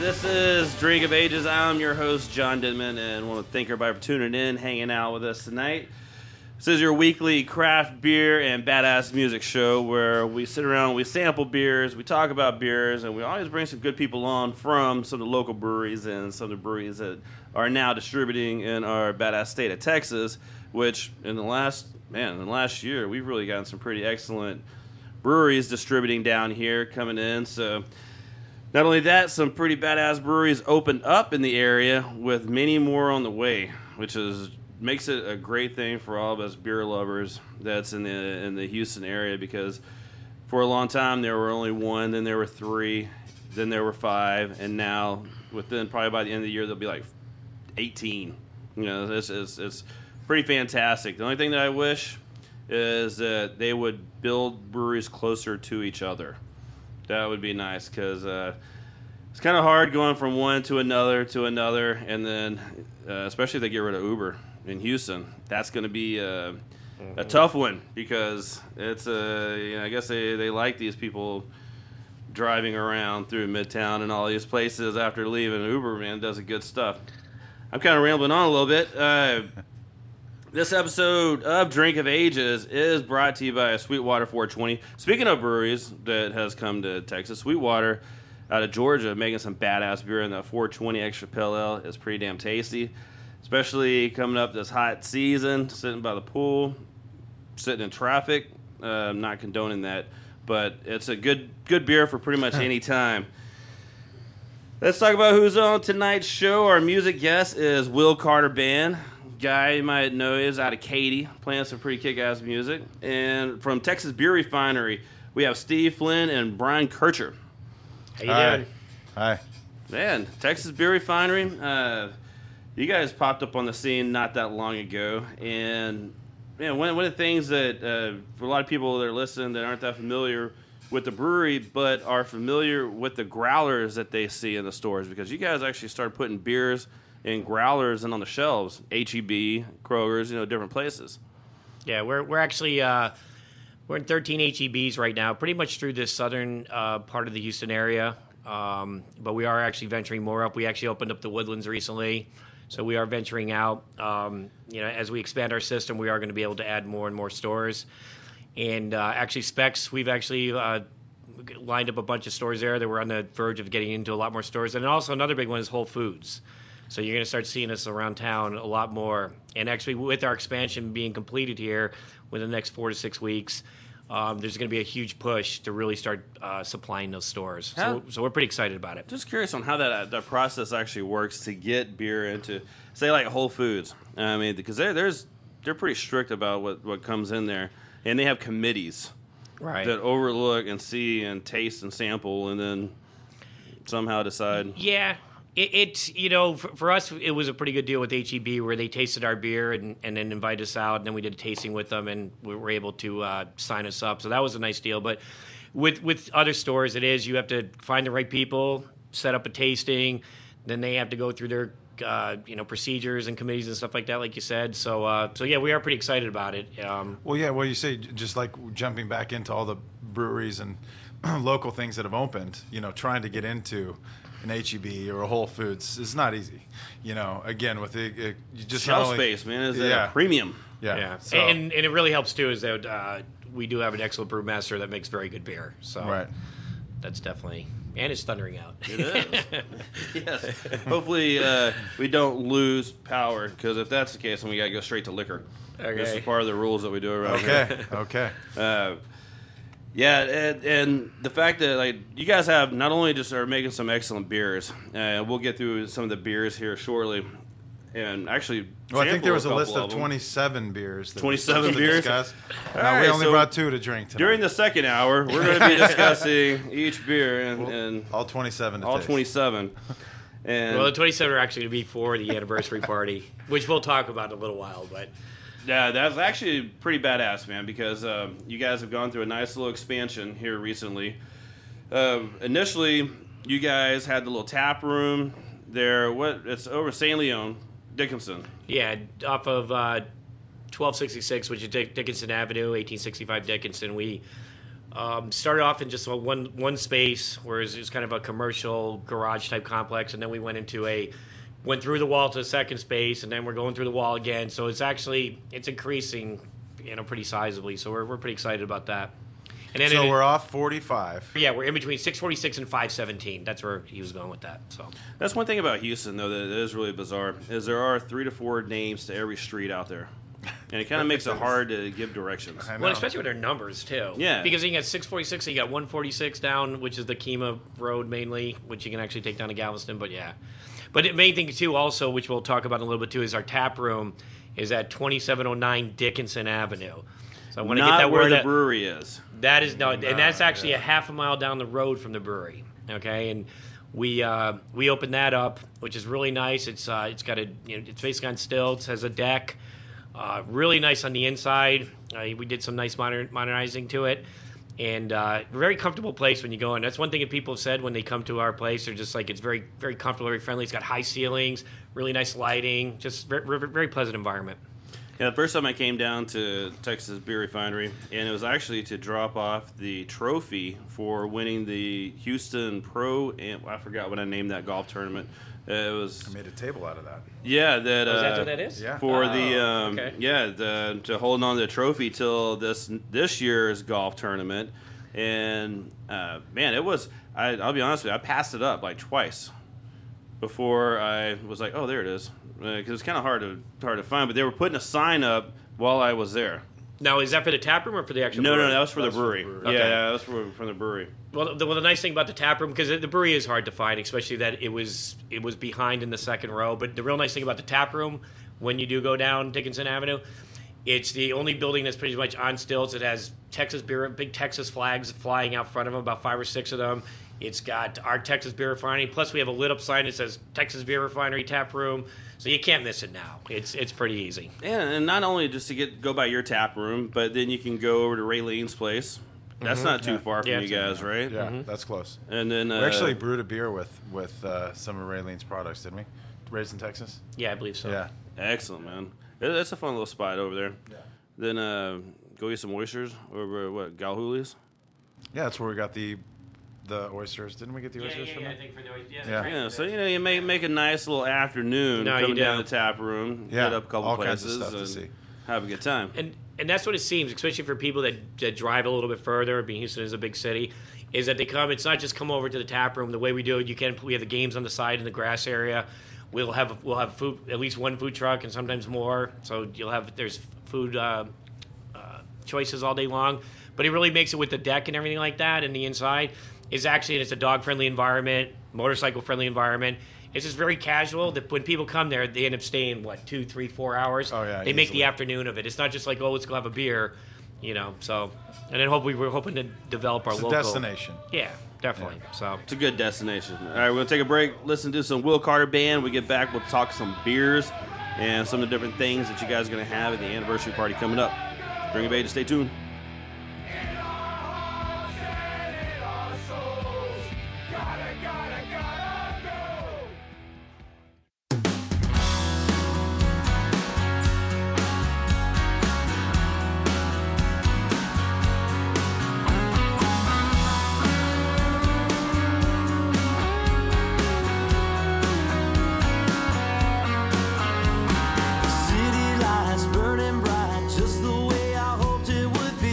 This is Drink of Ages. I'm your host, John Denman, and I want to thank everybody for tuning in, hanging out with us tonight. This is your weekly craft beer and badass music show where we sit around, we sample beers, we talk about beers, and we always bring some good people on from some of the local breweries and some of the breweries that are now distributing in our badass state of Texas, which in the last year, we've really gotten some pretty excellent breweries distributing down here, coming in, so... Not only that, some pretty badass breweries opened up in the area with many more on the way, which makes it a great thing for all of us beer lovers that's in the Houston area, because for a long time there were only one, then there were three, then there were five, and now within probably by the end of the year there'll be like 18. You know, it's pretty fantastic. The only thing that I wish is that they would build breweries closer to each other. That would be nice, because it's kind of hard going from one to another, and then especially if they get rid of Uber in Houston. That's going to be a tough one, because it's I guess they like these people driving around through Midtown and all these places after leaving. Uber, man, does good stuff. I'm kind of rambling on a little bit. This episode of Drink of Ages is brought to you by Sweetwater 420. Speaking of breweries that has come to Texas, Sweetwater out of Georgia making some badass beer, and that 420 extra pale ale is pretty damn tasty, especially coming up this hot season, sitting by the pool, sitting in traffic. I'm not condoning that, but it's a good beer for pretty much any time. Let's talk about who's on tonight's show. Our music guest is Will Carter Band. Guy you might know is out of Katy, playing some pretty kick-ass music. And from Texas Beer Refinery, we have Steve Flynn and Brian Kircher. How you doing? Hi. Man, Texas Beer Refinery, you guys popped up on the scene not that long ago. And man, one of the things that for a lot of people that are listening that aren't that familiar with the brewery but are familiar with the growlers that they see in the stores, because you guys actually started putting beers in growlers and on the shelves, HEB, Kroger's, different places. Yeah, we're actually we're in 13 HEBs right now, pretty much through this southern part of the Houston area. But we are actually venturing more up. We actually opened up the Woodlands recently, so we are venturing out. As we expand our system, we are going to be able to add more and more stores. And actually, Specs, we've actually lined up a bunch of stores there that we're on the verge of getting into a lot more stores. And also another big one is Whole Foods. So you're going to start seeing us around town a lot more. And actually, with our expansion being completed here within the next 4 to 6 weeks, there's going to be a huge push to really start supplying those stores. So we're pretty excited about it. Just curious on how that process actually works to get beer into, say, like Whole Foods. I mean, because they're pretty strict about what comes in there. And they have committees that overlook and see and taste and sample and then somehow decide. Yeah. It's, for us, it was a pretty good deal with HEB where they tasted our beer and then invited us out, and then we did a tasting with them, and we were able to sign us up. So that was a nice deal. But with other stores, it is you have to find the right people, set up a tasting, then they have to go through their procedures and committees and stuff like that, like you said. So, so we are pretty excited about it. You say just like jumping back into all the breweries and local things that have opened, trying to get into an HEB or a Whole Foods is not easy, Again, with it just shelf space, man, is a premium. Yeah. So. And it really helps too is that we do have an excellent brewmaster that makes very good beer. So that's definitely, and it's thundering out. It is. Yes. Hopefully we don't lose power, because if that's the case, then we gotta go straight to liquor. Okay. This is part of the rules that we do around here. Okay. Yeah, and the fact that you guys have not only just are making some excellent beers, we'll get through some of the beers here shortly, and actually, well, I think there was a list of 27 beers. 27 beers? We only brought 2 to drink tonight. During the second hour, we're going to be discussing each beer. And all 27 to all taste. 27. And well, the 27 are actually going to be for the anniversary party, which we'll talk about in a little while. But yeah, that's actually pretty badass, man, because you guys have gone through a nice little expansion here recently. Initially, you guys had the little tap room there. It's over San Leon, Dickinson. Yeah, off of 1266, which is Dickinson Avenue, 1865 Dickinson. We started off in just one space, where it was kind of a commercial garage type complex, and then we went through the wall to the second space, and then we're going through the wall again. So it's increasing, pretty sizably. So we're pretty excited about that. And then we're off 45. Yeah, we're in between 646 and 517. That's where he was going with that. So that's one thing about Houston, though, that is really bizarre, is there are 3 to 4 names to every street out there. And it kind of makes it hard to give directions. Well, especially with their numbers, too. Yeah. Because you got 646, so you got 146 down, which is the Kima Road mainly, which you can actually take down to Galveston, but yeah. But the main thing, too, also, which we'll talk about in a little bit, too, is our tap room is at 2709 Dickinson Avenue. So I want to get that where the brewery is. That is no, and that's actually a half a mile down the road from the brewery. Okay, and we opened that up, which is really nice. It's got it's basically on stilts, has a deck, really nice on the inside. We did some nice modernizing to it, and very comfortable place when you go in. That's one thing that people have said when they come to our place. They're just like, it's very very comfortable, very friendly. It's got high ceilings, really nice lighting, just very, very pleasant environment. Yeah, the first time I came down to Texas Beer Refinery, and it was actually to drop off the trophy for winning the Houston Pro, and I forgot what I named that golf tournament. It was. I made a table out of that. Yeah, that. Oh, is that what that is? Yeah. For the okay. Yeah, to holding on to the trophy till this year's golf tournament, and man, it was. I'll be honest with you, I passed it up like twice before I was like, oh, there it is. Because it's kind of hard to find, but they were putting a sign up while I was there. Now, is that for the tap room or for the actual brewery? No, that was for the brewery. Okay. Yeah, that was for the brewery. Well, the nice thing about the tap room, because the brewery is hard to find, especially that it was behind in the second row. But the real nice thing about the tap room, when you do go down Dickinson Avenue, it's the only building that's pretty much on stilts. It has Texas beer, big Texas flags flying out front of them, about 5 or 6 of them. It's got our Texas Beer Refinery. Plus, we have a lit-up sign that says Texas Beer Refinery Tap Room. So you can't miss it now. It's pretty easy. Yeah, and not only just to go by your tap room, but then you can go over to Raylene's place. That's not too far from you guys, right? Yeah, that's close. And then we actually brewed a beer with some of Raylene's products, didn't we? Raised in Texas? Yeah, I believe so. Yeah. Excellent, man. That's a fun little spot over there. Yeah. Then go get some oysters over at, Galhouli's? Yeah, that's where we got the oysters. Didn't we get the oysters from that? I think for the oysters. Yeah. So, you make a nice little afternoon coming down to the tap room, hit up a couple places, kinds of stuff to see. Have a good time. And that's what it seems, especially for people that drive a little bit further, being Houston is a big city, is that they come, it's not just come over to the tap room the way we do it. We have the games on the side in the grass area. We'll have food, at least one food truck and sometimes more. So there's food choices all day long. But it really makes it with the deck and everything like that and the inside. It's a dog-friendly environment, motorcycle-friendly environment. It's just very casual. That when people come there, they end up staying, 2, 3, 4 hours? Oh, yeah, they make the afternoon of it. It's not just like, let's go have a beer, so. And then we're hoping to develop our local. It's a destination. Yeah, definitely. Yeah. So it's a good destination. All right, we're going to take a break, listen to some Will Carter Band. We get back, we'll talk some beers and some of the different things that you guys are going to have at the anniversary party coming up. Bring it, baby. Stay tuned. Would be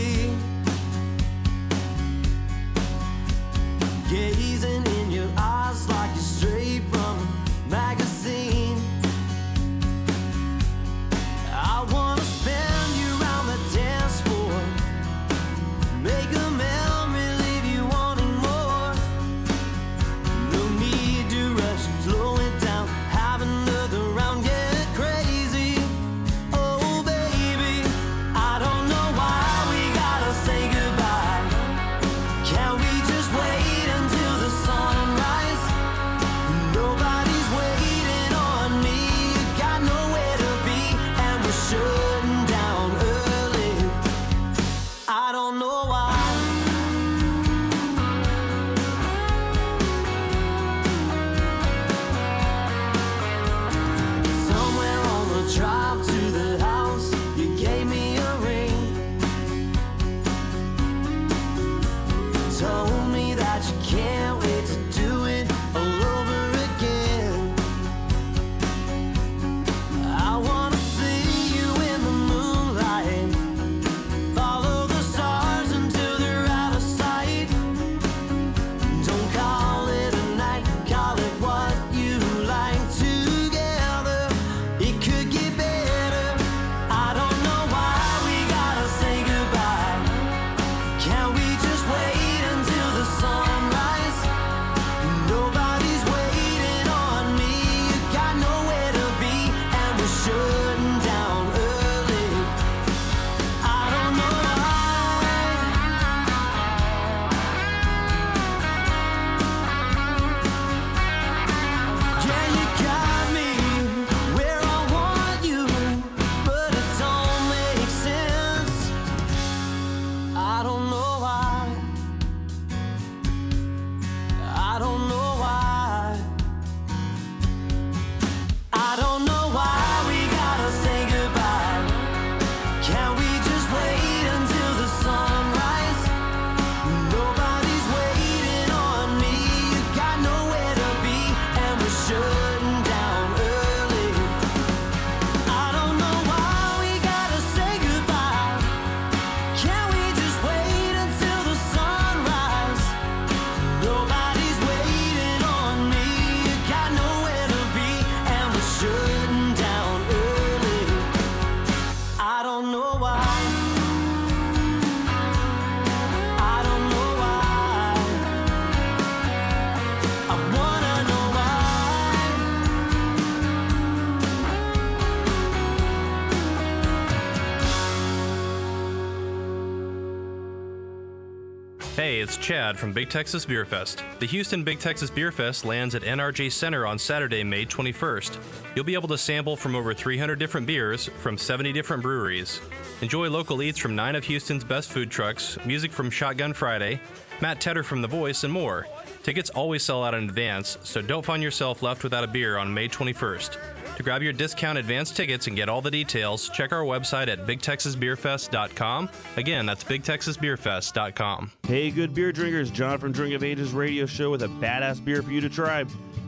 Hey, it's Chad from Big Texas Beer Fest. The Houston Big Texas Beer Fest lands at NRG Center on Saturday, May 21st. You'll be able to sample from over 300 different beers from 70 different breweries. Enjoy local eats from 9 of Houston's best food trucks, music from Shotgun Friday, Matt Tedder from The Voice, and more. Tickets always sell out in advance, so don't find yourself left without a beer on May 21st. To grab your discount advance tickets and get all the details, check our website at BigTexasBeerFest.com. Again, that's BigTexasBeerFest.com. Hey, good beer drinkers. John from Drink of Ages Radio Show with a badass beer for you to try.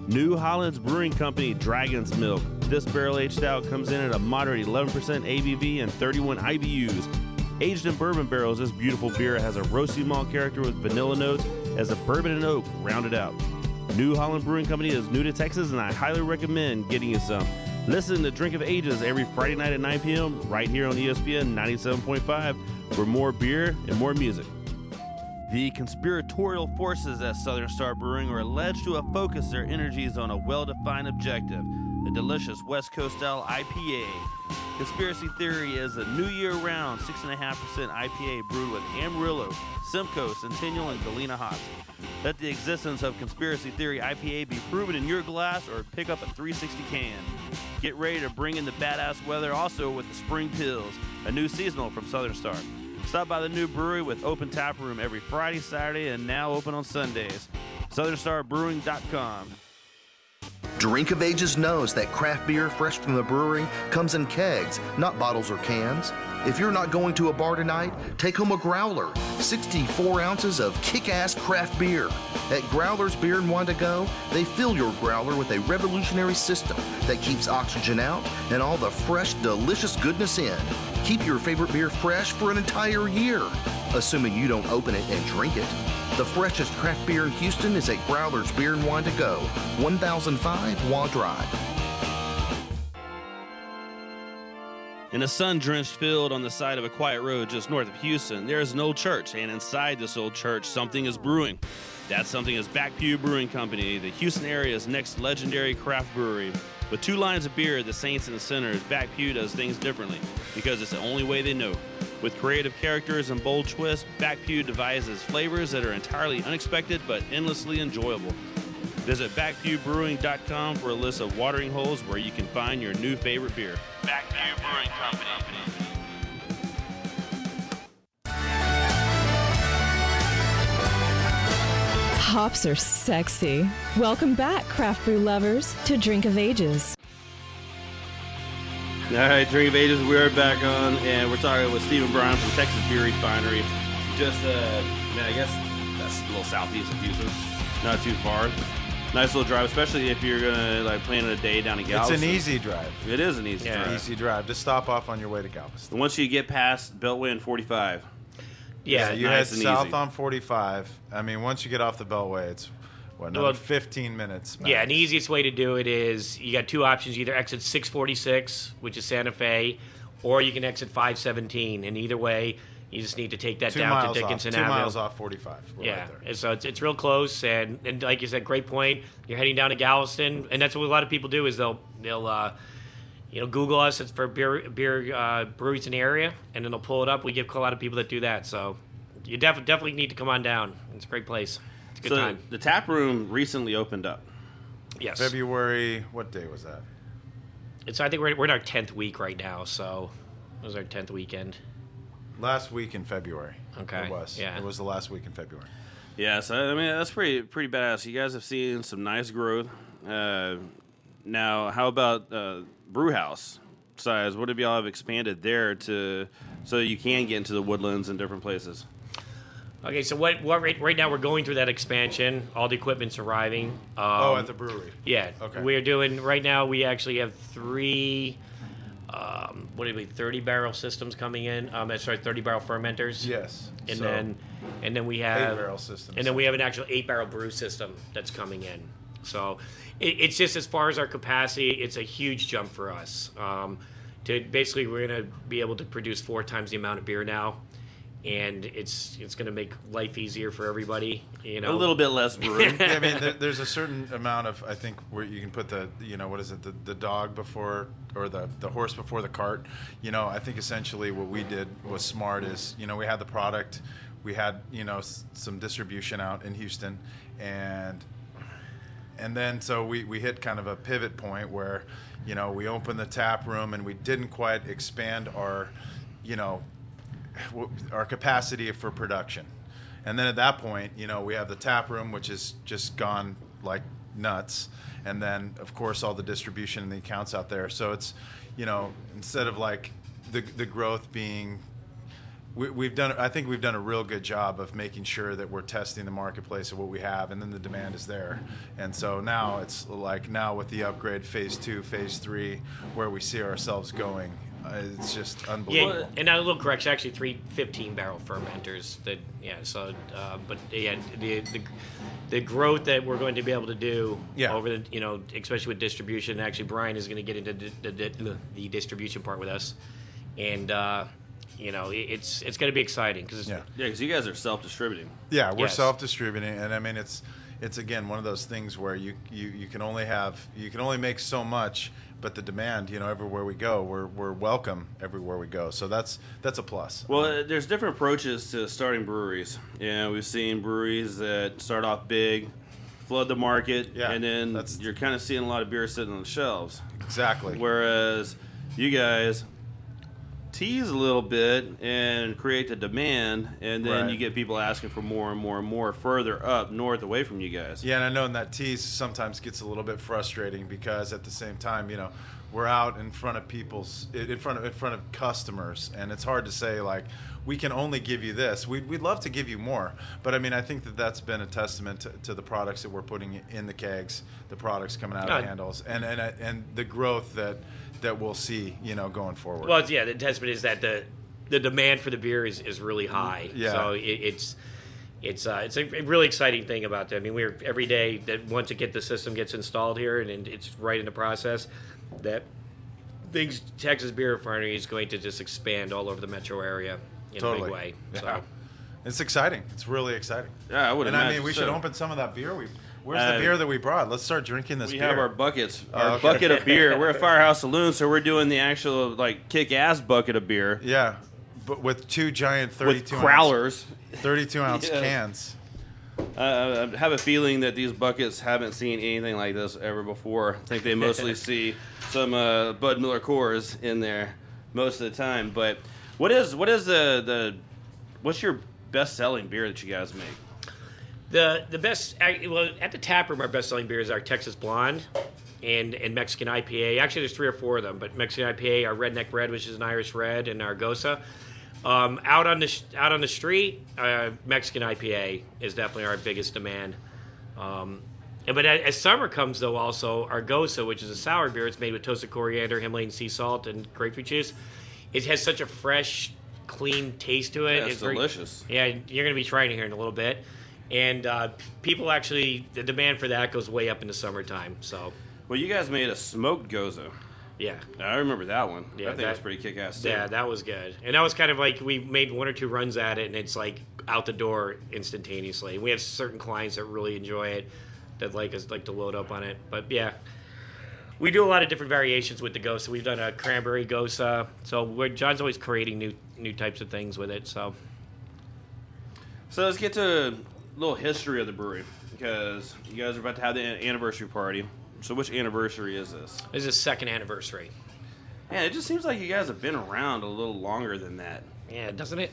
New Holland Brewing Company, Dragon's Milk. This barrel-aged stout comes in at a moderate 11% ABV and 31 IBUs. Aged in bourbon barrels, this beautiful beer has a roasty malt character with vanilla notes as the bourbon and oak rounded out. New Holland Brewing Company is new to Texas, and I highly recommend getting you some. Listen to Drink of Ages every Friday night at 9 p.m. right here on ESPN 97.5 for more beer and more music. The conspiratorial forces at Southern Star Brewing are alleged to have focused their energies on a well-defined objective, a delicious West Coast-style IPA. Conspiracy Theory is a new year-round 6.5% IPA brewed with Amarillo, Simcoe, Centennial, and Galena hops. Let the existence of Conspiracy Theory IPA be proven in your glass or pick up a 360 can. Get ready to bring in the badass weather also with the Spring Pills, a new seasonal from Southern Star. Stop by the new brewery with open tap room every Friday, Saturday, and now open on Sundays. SouthernStarBrewing.com. Drink of Ages knows that craft beer fresh from the brewery comes in kegs, not bottles or cans. If you're not going to a bar tonight, take home a growler, 64 ounces of kick-ass craft beer. At Growler's Beer and Wine to Go, they fill your growler with a revolutionary system that keeps oxygen out and all the fresh, delicious goodness in. Keep your favorite beer fresh for an entire year, assuming you don't open it and drink it. The freshest craft beer in Houston is at Growler's Beer and Wine to Go, 1005 Wall Drive. In a sun-drenched field on the side of a quiet road just north of Houston, there is an old church, and inside this old church, something is brewing. That something is Back Pew Brewing Company, the Houston area's next legendary craft brewery. With two lines of beer, the saints and the sinners, Back Pew does things differently because it's the only way they know. With creative characters and bold twists, Back Pew devises flavors that are entirely unexpected but endlessly enjoyable. Visit BackPewBrewing.com for a list of watering holes where you can find your new favorite beer. Back Pew Brewing Company. Hops are sexy. Welcome back, craft brew lovers, to Drink of Ages. All right, Drink of Ages, we are back on, and we're talking with Stephen Brown from Texas Beer Refinery. Just, I guess that's a little southeast of Houston. Not too far. Nice little drive, especially if you're gonna like plan a day down in Galveston. It's an easy drive. It is an easy drive. Easy drive. Just stop off on your way to Galveston. Once you get past Beltway and 45, yeah, you nice head south easy. On 45. I mean, once you get off the Beltway, it's what, another 15 minutes. Max. Yeah, and the easiest way to do it is you got two options: you either exit 646, which is Santa Fe, or you can exit 517. And either way, you just need to take that down to Dickinson Avenue. 2 miles off 45. Yeah, right there. So it's real close, and like you said, great point. You're heading down to Galveston, and that's what a lot of people do is they'll Google us for beer breweries in the area, and then they'll pull it up. We get a lot of people that do that, so you definitely need to come on down. It's a great place. It's a good time. The tap room recently opened up. Yes. February. What day was that? I think we're in our 10th week right now. So it was our 10th weekend. Last week in February. Okay. It was. Yeah. It was the last week in February. Yeah, so, I mean, that's pretty badass. You guys have seen some nice growth. Now, how about brewhouse size? What have y'all have expanded there to so you can get into the Woodlands and different places? Okay, so what right now we're going through that expansion. All the equipment's arriving. At the brewery. Yeah. Okay. We're doing, right now, we actually have 30-barrel systems coming in. 30-barrel fermenters. Yes. And so then we have 8-barrel systems. And then we have an actual 8-barrel brew system that's coming in. So it's just as far as our capacity, it's a huge jump for us. To basically, we're going to be able to produce 4 times the amount of beer now, and it's going to make life easier for everybody. You know, a little bit less brewing. I mean, there's a certain amount of, I think, where you can put the, you know, what is it, the dog before, or the horse before the cart. You know, I think essentially what we did was smart is, you know, we had the product. we had, you know, some distribution out in Houston, and then so we hit kind of a pivot point where, you know, we opened the tap room and we didn't quite expand our, you know, our capacity for production. And then at that point, you know, we have the tap room, which is just gone like nuts. And then, of course, all the distribution and the accounts out there. So it's, you know, instead of like the growth being, I think we've done a real good job of making sure that we're testing the marketplace of what we have, and then the demand is there. And so now it's like, now with the upgrade, phase 2, phase 3, where we see ourselves going, it's just unbelievable. Yeah, and a little correction, actually 3 15 barrel fermenters. That yeah. So, but yeah, the growth that we're going to be able to do over the, you know, especially with distribution. Actually, Brian is going to get into the distribution part with us, and. You know, it's going to be exciting because because you guys are self-distributing. Yeah, we're self-distributing, and I mean it's again one of those things where you can only make so much, but the demand, you know, everywhere we go, we're welcome everywhere we go. So that's a plus. Well, there's different approaches to starting breweries. Yeah, we've seen breweries that start off big, flood the market, and then you're kind of seeing a lot of beer sitting on the shelves. Exactly. Whereas you guys. Tease a little bit and create the demand, and then you get people asking for more and more and more further up north away from you guys. Yeah, and I know in that tease sometimes gets a little bit frustrating because at the same time, you know, we're out in front of people's, in front of customers, and it's hard to say like we can only give you this. We'd love to give you more, but I mean I think that's been a testament to the products that we're putting in the kegs, the products coming out of handles, and the growth that we'll see, you know, going forward. Well, yeah, the testament is that the demand for the beer is really high. Yeah. So it's a really exciting thing about that. I mean, we're every day that once the system gets installed here and it's right in the process. That things Texas Beer Refinery is going to just expand all over the metro area in a big way. Yeah. So it's exciting. It's really exciting. Yeah, I would. And I mean, we should open some of that beer. Where's the beer that we brought? Let's start drinking this beer. We have our buckets. Our bucket of beer. We're a Firehouse Saloon, so we're doing the actual like kick-ass bucket of beer. Yeah, but with two giant 32-ounce cans. I have a feeling that these buckets haven't seen anything like this ever before. I think they mostly see some Bud Miller Coors in there most of the time. But what's your best-selling beer that you guys make? The best, well, at the tap room, our best-selling beers are Texas Blonde and Mexican IPA. Actually, there's 3 or 4 of them, but Mexican IPA, our Redneck Red, which is an Irish Red, and our Gosa. Out on the street, Mexican IPA is definitely our biggest demand. But as summer comes, though, also our Gosa, which is a sour beer, it's made with toasted coriander, Himalayan sea salt, and grapefruit juice. It has such a fresh, clean taste to it. Yeah, it's delicious. You're going to be trying it here in a little bit. And people actually, the demand for that goes way up in the summertime. So, well, you guys made a smoked Goza. Yeah. I remember that one. Yeah, I think that was pretty kick-ass too. Yeah, that was good. And that was kind of like we made 1 or 2 runs at it, and it's like out the door instantaneously. We have certain clients that really enjoy it, that like us like to load up on it. But, yeah, we do a lot of different variations with the Gosa. We've done a cranberry Gosa. So John's always creating new types of things with it. So let's get to... little history of the brewery, because you guys are about to have the anniversary party. So which anniversary is this? This is the 2nd anniversary. Yeah, it just seems like you guys have been around a little longer than that. Yeah, doesn't it?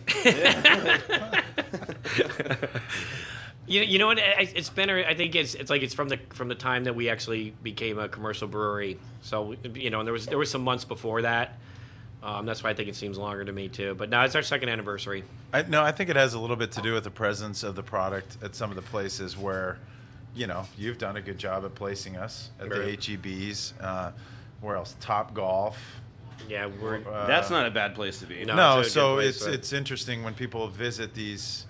Yeah. You know what? It's been. I think it's like it's from the time that we actually became a commercial brewery. So you know, and there was some months before that. That's why I think it seems longer to me, too. But no, it's our 2nd anniversary. I think it has a little bit to do with the presence of the product at some of the places where, you know, you've done a good job at placing us at the HEBs. Where else? Topgolf. Yeah, that's not a bad place to be. No, so it's interesting when people visit these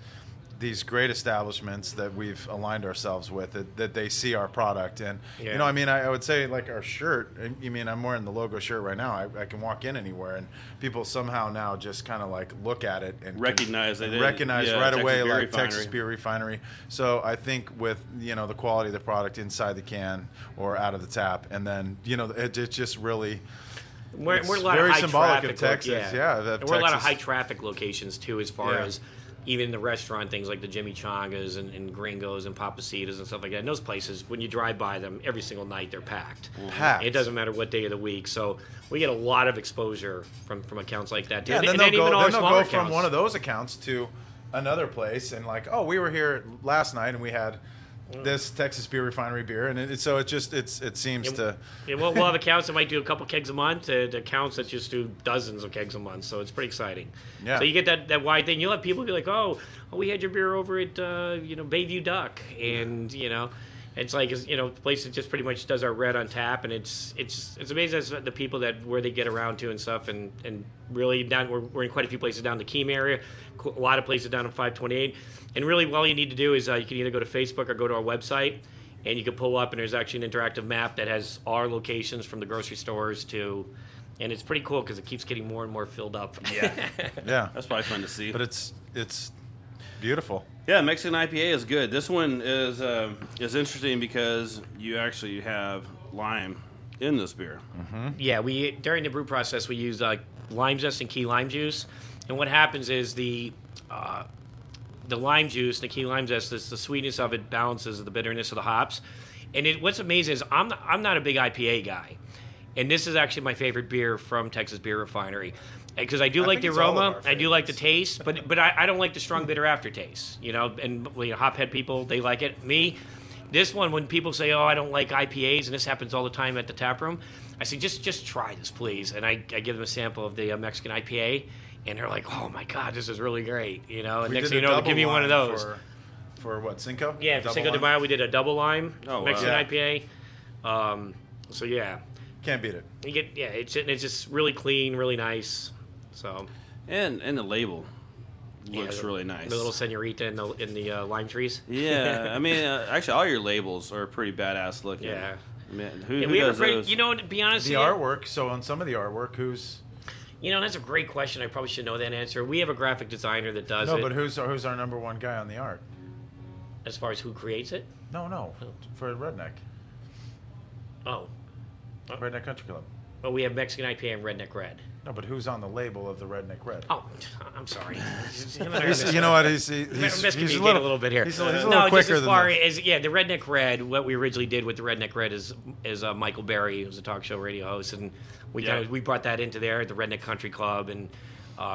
great establishments that we've aligned ourselves with, that they see our product. And, you know, I mean, I would say, like, our shirt, you mean, I'm wearing the logo shirt right now. I can walk in anywhere, and people somehow now just kind of, like, look at it and recognize right away, like, Texas Beer Refinery. So I think with, you know, the quality of the product inside the can or out of the tap, and then, you know, it's just really... We're a lot of high traffic locations, too, as far as... even in the restaurant, things like the Jimmy Changas and Gringos and Papacitas and stuff like that. And those places, when you drive by them, every single night they're packed. It doesn't matter what day of the week. So we get a lot of exposure from accounts like that. Yeah, and then they'll go, from one of those accounts to another place and like, oh, we were here last night and we had this Texas Beer Refinery beer, and it seems to. Yeah, we'll have accounts that might do a couple kegs a month, and accounts that just do dozens of kegs a month. So it's pretty exciting. Yeah. So you get that wide thing. You'll have people be like, "Oh, we had your beer over at Bayview Duck," and it's like the place that just pretty much does our red on tap, and it's amazing the people that where they get around to and stuff, and really down we're in quite a few places down the Keene area, a lot of places down in 528. And really, all you need to do is you can either go to Facebook or go to our website, and you can pull up, and there's actually an interactive map that has our locations from the grocery stores to, and it's pretty cool because it keeps getting more and more filled up. Yeah, that's probably fun to see. But it's beautiful. Yeah, Mexican IPA is good. This one is interesting because you actually have lime in this beer. Mm-hmm. Yeah, we during the brew process we use lime zest and key lime juice, and what happens is the lime juice, the key lime zest, the sweetness of it balances the bitterness of the hops. And what's amazing is I'm not a big IPA guy, and this is actually my favorite beer from Texas Beer Refinery because I like the aroma, I do like the taste, but I don't like the strong bitter aftertaste. And hophead people they like it. Me, this one when people say, "Oh, I don't like IPAs," and this happens all the time at the tap room, I say, "Just try this, please." And I give them a sample of the Mexican IPA. And they're like, "Oh my God, this is really great!" And next thing you know, they'll give you one of those. For what, Cinco? Yeah, Cinco de Mayo, we did a double lime Mexican IPA. So yeah, can't beat it. It's just really clean, really nice. So and the label looks really nice. The little señorita in the lime trees. Yeah, I mean, actually, all your labels are pretty badass looking. Yeah, man, who does those? To be honest, the artwork. So on some of the artwork, who's that's a great question. I probably should know that answer. We have a graphic designer that does it. No, but who's our number one guy on the art? As far as who creates it? No. For Redneck. Oh. Redneck Country Club. Well, we have Mexican IPA and Redneck Red. No, but who's on the label of the Redneck Red? Oh, I'm sorry. He's a little bit here. He's a little quicker than that. Yeah, the Redneck Red, what we originally did with the Redneck Red is Michael Berry, who's a talk show radio host, and we brought that into there at the Redneck Country Club and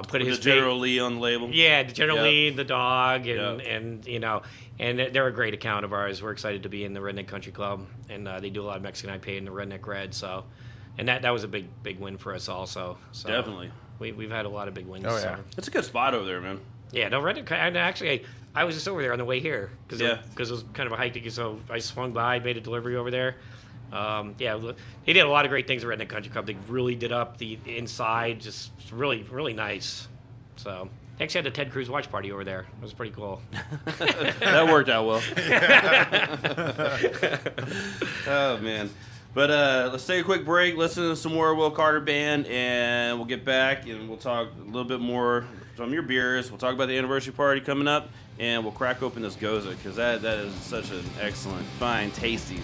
put his General Lee on the label. Yeah, the General Lee, the dog, and they're a great account of ours. We're excited to be in the Redneck Country Club, and they do a lot of Mexican IPA and the Redneck Red, so... And that was a big win for us also. So definitely. We've had a lot of big wins. Oh, yeah. So. It's a good spot over there, man. Yeah, no, Redneck. Actually, I was just over there on the way here because it was kind of a hike. So I swung by, made a delivery over there. They did a lot of great things at Redneck Country Club. They really did up the inside, just really, really nice. So they actually had a Ted Cruz watch party over there. It was pretty cool. That worked out well. Oh, man. But let's take a quick break, listen to some more Will Carter Band, and we'll get back, and we'll talk a little bit more from your beers. We'll talk about the anniversary party coming up, and we'll crack open this Goza, because that is such an excellent, fine, tasty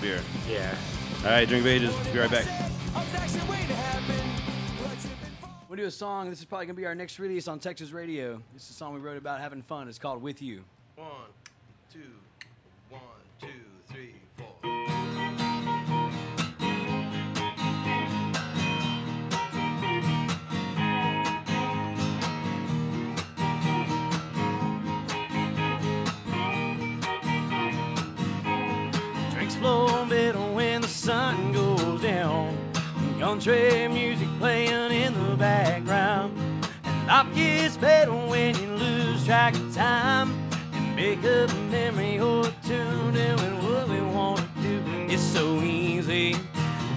beer. Yeah. All right, Drink of Ages. Be right back. We'll do a song. This is probably going to be our next release on Texas Radio. It's a song we wrote about having fun. It's called With You. One, two, three, four. Middle when the sun goes down, country music playing in the background, and life gets better when you lose track of time and make up a memory or two, doing what we want to do. It's so easy,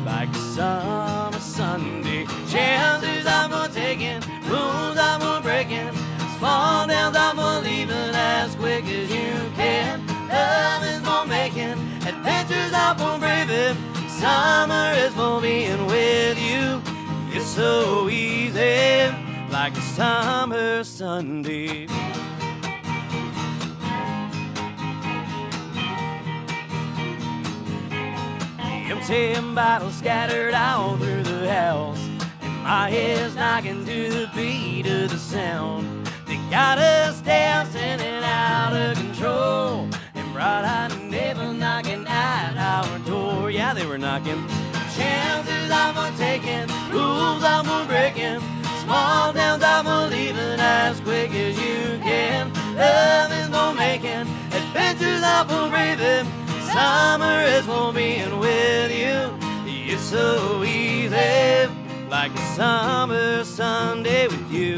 like a summer Sunday. Chances I'm gonna taking, rules I'm gonna breaking, as far downs I'm gonna leaving as quick as you can. Love is for making. Adventures are for braving, summer is for being with you. It's so easy, like a summer Sunday. Empty bottles scattered all through the house, and my head's knocking to the beat of the sound. They Got us dancing and out of control. And bright-eyed and devil knocking at our door. Yeah, they were knocking. Chances I'm a taking, rules I'm a breaking. Small towns I'm a leaving as quick as you can. Love is no making, adventures I'm a raving. Summer is for being with you. It's so easy, like a summer Sunday with you.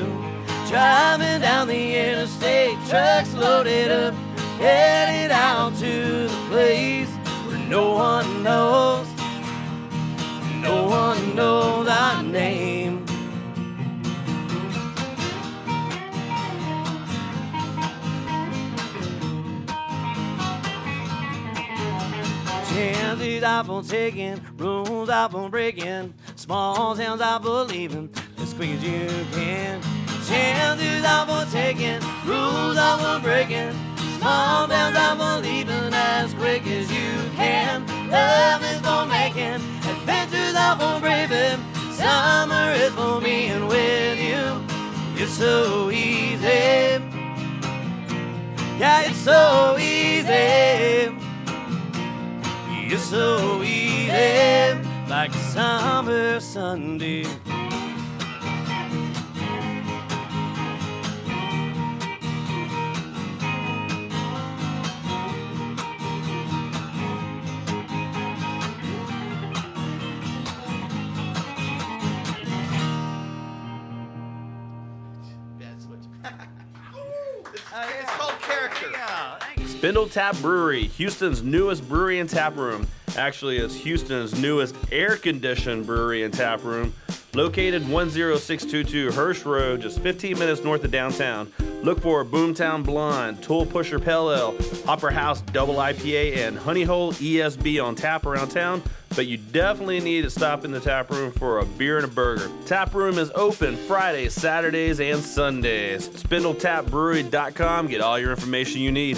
Driving down the interstate, trucks loaded up, headed out to the place where no one knows, no one knows our name. Chances I've been taking, rules I've been breaking, small towns I believe in, as quick as you can. Chances I've been taking, rules I've been breaking, small towns I believe in, as quick as you can. Love is for making, adventures are for braving, summer is for being with you. It's so easy, yeah, it's so easy. It's so easy, like a summer Sunday. Spindle Tap Brewery, Houston's newest brewery and tap room. Actually, it's Houston's newest air-conditioned brewery and tap room. Located 10622 Hirsch Road, just 15 minutes north of downtown. Look for Boomtown Blonde, Tool Pusher Pale Ale, Opera House Double IPA, and Honey Hole ESB on tap around town. But you definitely need to stop in the tap room for a beer and a burger. Tap room is open Fridays, Saturdays, and Sundays. SpindletapBrewery.com. Get all your information you need.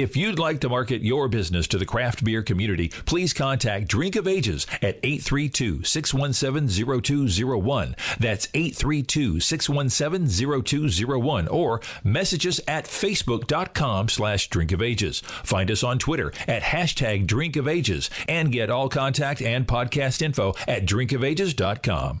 If you'd like to market your business to the craft beer community, please contact Drink of Ages at 832-617-0201. That's 832-617-0201. Or message us at facebook.com/Drink of Ages. Find us on Twitter at #Drink of Ages and get all contact and podcast info at drinkofages.com.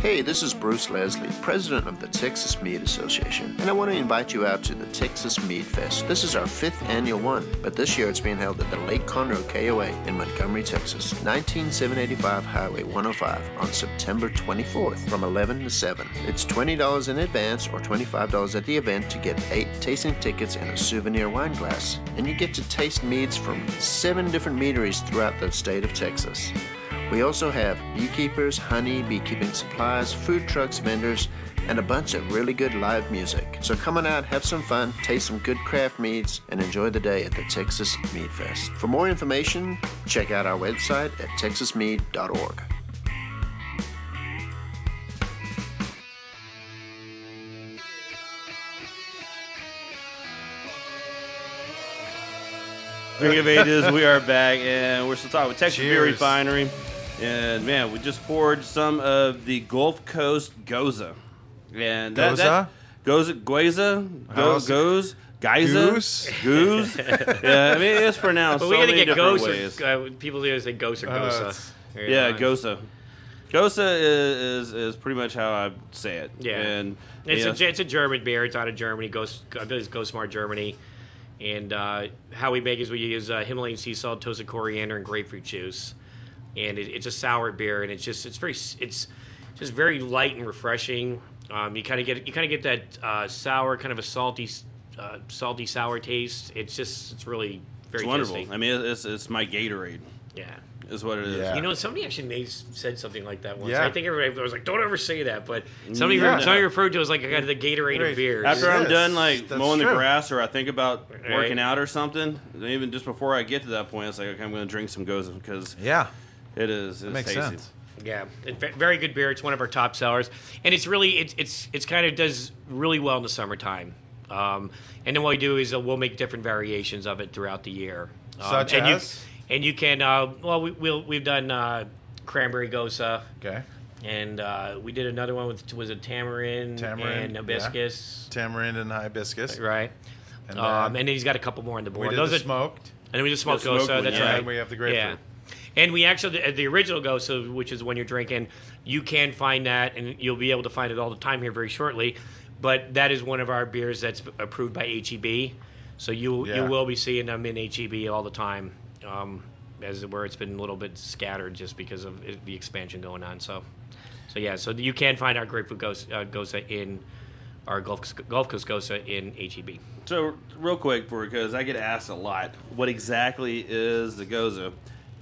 Hey, this is Bruce Leslie, president of the Texas Mead Association, and I want to invite you out to the Texas Mead Fest. This is our 5th annual one, but this year it's being held at the Lake Conroe KOA in Montgomery, Texas, 19785 Highway 105 on September 24th from 11 to 7. It's $20 in advance or $25 at the event to get 8 tasting tickets and a souvenir wine glass, and you get to taste meads from 7 different meaderies throughout the state of Texas. We also have beekeepers, honey, beekeeping supplies, food trucks, vendors, and a bunch of really good live music. So come on out, have some fun, taste some good craft meads, and enjoy the day at the Texas Mead Fest. For more information, check out our website at texasmead.org. Ring of Ages, we are back, and we're still talking with Texas Beer Refinery. And, man, we just poured some of the Gulf Coast Goza. And Goza? Yeah, I mean, it's pronounced but so many different ways. People always say Goza or Goza. Yeah, Goza. Goza is pretty much how I say it. Yeah. And, it's a German beer. It's out of Germany. I believe it's Gosmar, Germany. And how we make is we use Himalayan sea salt, toasted coriander, and grapefruit juice. And it's a sour beer, and it's just very light and refreshing. You kind of get that sour, kind of a salty sour taste. It's really very wonderful. Tasty. I mean, it's my Gatorade. Yeah. Is what it is. Yeah. You know, somebody actually said something like that once. Yeah. I think everybody was like, "Don't ever say that," but somebody referred to it as like, "I got the Gatorade of beers." After I'm done like mowing the grass, or I think about working out or something, even just before I get to that point, it's like, "Okay, I'm going to drink some Goza," because it is. It makes sense. Yeah, very good beer. It's one of our top sellers, and it kind of does really well in the summertime. And then what we do is we'll make different variations of it throughout the year, And you can, we've done cranberry Goza. Okay. And we did another one with tamarind and hibiscus. Yeah. Tamarind and hibiscus. Right. And, and then he's got a couple more in the board. Those are smoked. And then we just smoked Goza. That's right. And we have the grapefruit. Yeah. And we actually, the original Goza, which is the one you're drinking, you can find that, and you'll be able to find it all the time here very shortly. But that is one of our beers that's approved by HEB. So you will be seeing them in HEB all the time. Where it's been a little bit scattered just because of the expansion going on. So you can find our grapefruit Goza in our Gulf Coast Goza in HEB. So real quick, because I get asked a lot, what exactly is the Goza?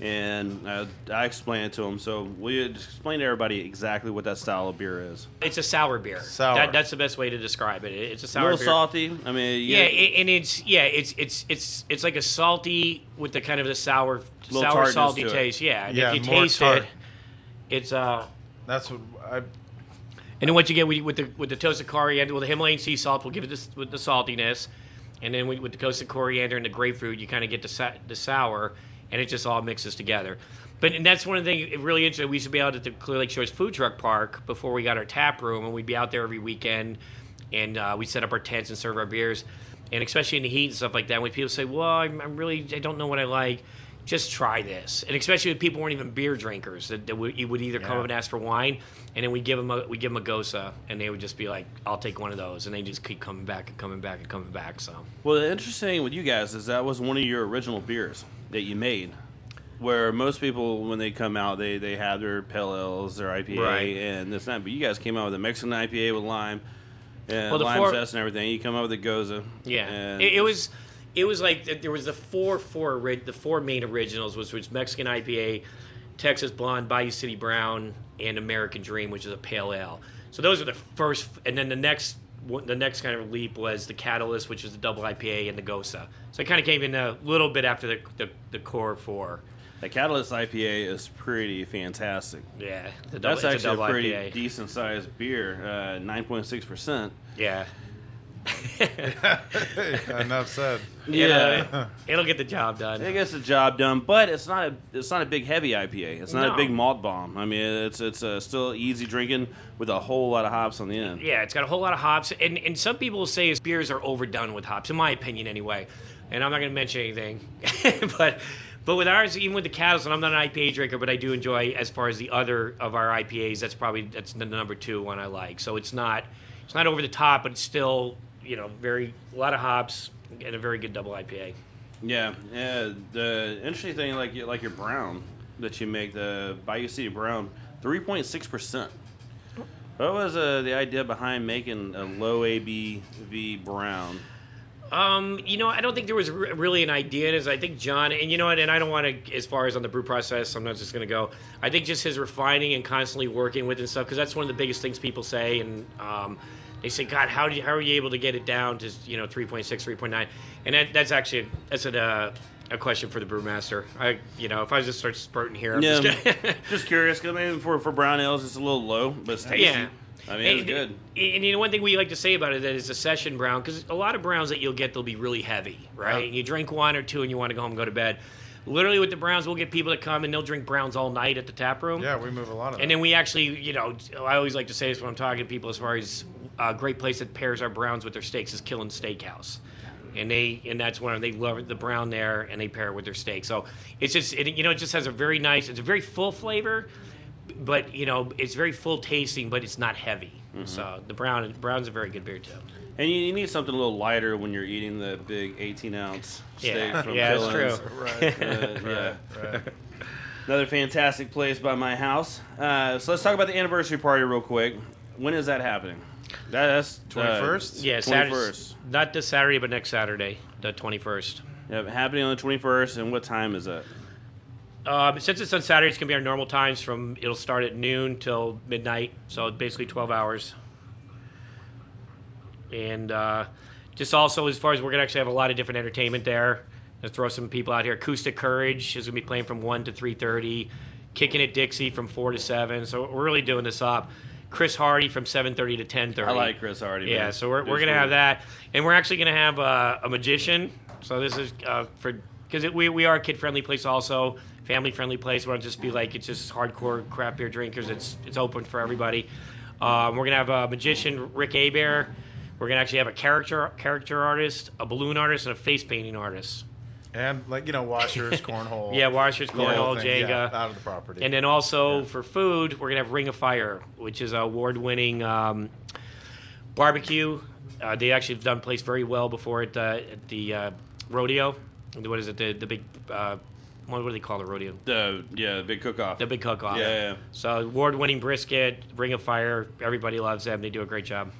And I explain it to them. So we explain to everybody exactly what that style of beer is. It's a sour beer. That's the best way to describe it. It's a sour beer. A little salty. I mean, it's like a salty with the kind of the sour salty taste. Yeah, if you taste tart. It's that's what I. And then what you get with the toasted coriander, well, the Himalayan sea salt will give it with the saltiness, and then with the toasted coriander and the grapefruit, you kind of get the sour. And it just all mixes together. And that's one of the things really interesting. We used to be out at the Clear Lake Shores Food Truck Park before we got our tap room, and we'd be out there every weekend, and we'd set up our tents and serve our beers. And especially in the heat and stuff like that, when people say, well, I don't know what I like, just try this. And especially if people weren't even beer drinkers, that would either come up and ask for wine, and then we'd give them a Goza, and they would just be like, I'll take one of those. And they just keep coming back and coming back and coming back. So. Well, the interesting thing with you guys is that was one of your original beers that you made, where most people, when they come out, they have their pale ales, their IPA, and this and that. But you guys came out with a Mexican IPA with lime, and lime zest and everything. You come out with a Goza. Yeah, it was like there was the four main originals, which was Mexican IPA, Texas Blonde, Bayou City Brown, and American Dream, which is a pale ale. So those were the first, and then the next kind of leap was the Catalyst, which is the double IPA, and the Goza. So it kind of came in a little bit after the core four. The Catalyst IPA is pretty fantastic. Yeah, that's actually a pretty decent sized beer, 9.6%. Yeah. Enough said. Yeah, it'll get the job done. It gets the job done, but it's not a big heavy IPA. It's not a big malt bomb. I mean, it's still easy drinking with a whole lot of hops on the end. Yeah, it's got a whole lot of hops, and some people say his beers are overdone with hops. In my opinion, anyway. And I'm not going to mention anything, but with ours, even with the Catalyst, and I'm not an IPA drinker, but I do enjoy as far as the other of our IPAs. That's the number 2 one I like. So it's not over the top, but it's still. You know, a lot of hops and a very good double IPA. Yeah. The interesting thing, like your brown that you make, the Bayou City Brown, 3.6%. What was the idea behind making a low ABV brown? I don't think there was really an idea in it. I think John, and you know what, and I don't want to, as far as on the brew process, I'm not just going to go. I think just his refining and constantly working with and stuff, because that's one of the biggest things people say, and they say, God, how are you able to get it down to 3.6, 3.9? And that's actually a question for the brewmaster. If I just start spurting here, I'm just curious, because I mean, for brown ales, it's a little low, but it's tasty. Yeah. I mean, it's good. And you know, one thing we like to say about it that is a session brown, because a lot of browns that you'll get, they'll be really heavy, right? Yeah. And you drink one or two and you want to go home and go to bed. Literally with the browns, we'll get people that come and they'll drink browns all night at the tap room. Yeah, we move a lot of them. And then we actually, you know, I always like to say this when I'm talking to people as far as a great place that pairs our browns with their steaks is Killen Steakhouse. And that's when they love the brown there, and they pair it with their steak. So it's just it just has a very nice, it's a very full flavor, but you know it's very full tasting, but it's not heavy. Mm-hmm. So the brown's a very good beer too. And you need something a little lighter when you're eating the big 18-ounce steak from Killen's. Yeah, that's true. Right. Another fantastic place by my house. So let's talk about the anniversary party real quick. When is that happening? That's 21st? Yeah, 21st. Not this Saturday, but next Saturday, the 21st. Yep, happening on the 21st, and what time is it? Since it's on Saturday, it's going to be our normal times. It'll start at noon till midnight, so basically 12 hours. And just also, as far as we're going to actually have a lot of different entertainment there. Let's throw some people out here. Acoustic Courage is going to be playing from 1 to 3:30. Kicking at Dixie from 4 to 7. So we're really doing this up. Chris Hardy from 7:30 to 10:30. I like Chris Hardy. Man. Yeah, so we're gonna have that, and we're actually gonna have a magician. So this is because we are a kid-friendly place, also family-friendly place. Where it'll just be like it's just hardcore craft beer drinkers. It's open for everybody. We're gonna have a magician, Rick Abear. We're gonna actually have a character artist, a balloon artist, and a face painting artist. And, like, you know, washers, cornhole. Yeah, washers, cornhole, Jenga. Yeah, out of the property. And then also for food, we're going to have Ring of Fire, which is an award-winning barbecue. They actually have done place very well before at the rodeo. What is it? The big what do they call the rodeo? The big cook-off. The big cook-off. Yeah. So award-winning brisket, Ring of Fire. Everybody loves them. They do a great job.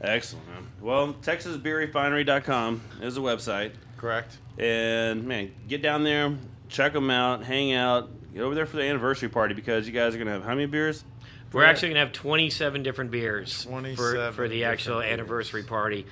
Excellent, man. Well, TexasBeerRefinery.com is the website. Correct. And, man, get down there, check them out, hang out, get over there for the anniversary party because you guys are going to have how many beers? We're actually going to have 27 different beers for the actual anniversary party.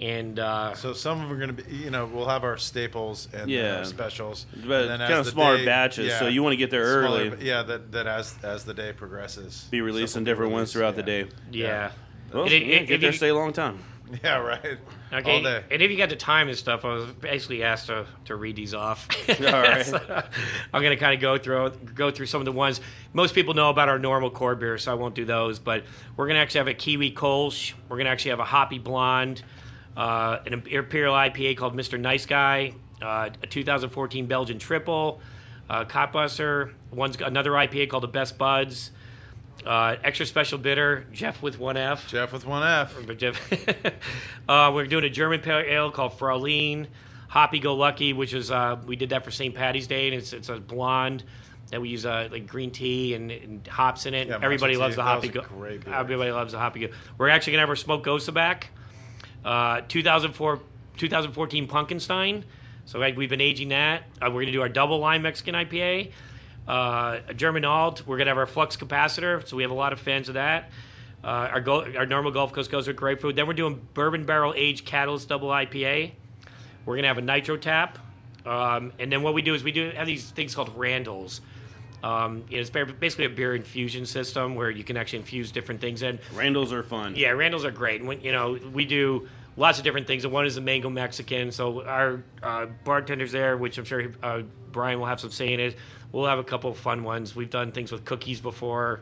And so some of them are going to be, you know, we'll have our staples and our specials. But kind of smaller batches, so you want to get there early. Yeah, that as the day progresses. Be releasing different ones throughout the day. Yeah. Well, get there, stay a long time. Yeah, right. Okay. All day. And if you got the time and stuff, I was basically asked to read these off. All right. So I'm going to kind of go through some of the ones. Most people know about our normal core beers, so I won't do those. But we're going to actually have a Kiwi Kolsch. We're going to actually have a Hoppy Blonde, an Imperial IPA called Mr. Nice Guy, a 2014 Belgian Triple, Copbusser, another IPA called the Best Buds, extra special bitter, Jeff with one F. We're doing a German pale ale called Fraulein, Hoppy Go Lucky, which is we did that for St. Patty's Day, and it's a blonde that we use like green tea and hops in it. Yeah, everybody loves the Hoppy Go. Everybody loves the Hoppy Go. We're actually gonna have our smoked gosa back, 2014 Pumpkinstein. So we've been aging that. We're gonna do our double lime Mexican IPA. A German alt. We're going to have our flux capacitor, so we have a lot of fans of that. Our normal Gulf Coast goes with grapefruit. Then we're doing bourbon barrel aged Catalyst double IPA. We're going to have a nitro tap. And then what we do is we have these things called Randalls. It's basically a beer infusion system where you can actually infuse different things in. Randalls are fun. Yeah, Randalls are great. And we do lots of different things. And one is a mango Mexican. So our bartenders there, which I'm sure Brian will have some say in it, we'll have a couple of fun ones. We've done things with cookies before.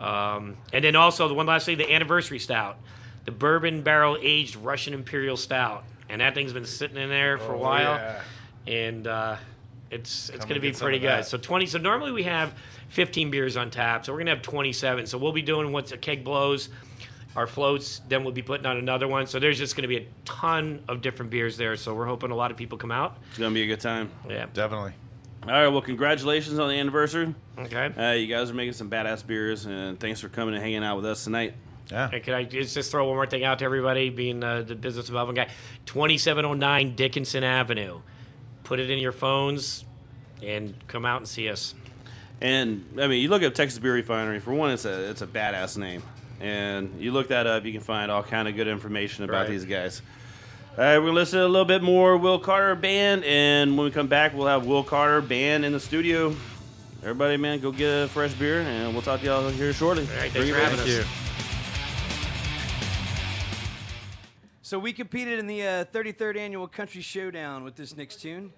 And then also, the one last thing, the anniversary stout, the bourbon barrel aged Russian Imperial Stout. And that thing's been sitting in there for a while. Yeah. And it's going to be pretty good. So 20. So normally we have 15 beers on tap. So we're going to have 27. So we'll be doing once a keg blows, our floats, then we'll be putting on another one. So there's just going to be a ton of different beers there. So we're hoping a lot of people come out. It's going to be a good time. Yeah. Definitely. All right, well, congratulations on the anniversary. Okay. You guys are making some badass beers, and thanks for coming and hanging out with us tonight. Yeah. Hey, can I just throw one more thing out to everybody, being the business development guy? 2709 Dickinson Avenue. Put it in your phones and come out and see us. And, I mean, you look up Texas Beer Refinery. For one, it's a badass name. And you look that up, you can find all kind of good information about these guys. All right, we're going to listen to a little bit more Will Carter Band, and when we come back, we'll have Will Carter Band in the studio. Everybody, man, go get a fresh beer, and we'll talk to y'all here shortly. All right, thanks for having us. So we competed in the 33rd Annual Country Showdown with this next tune.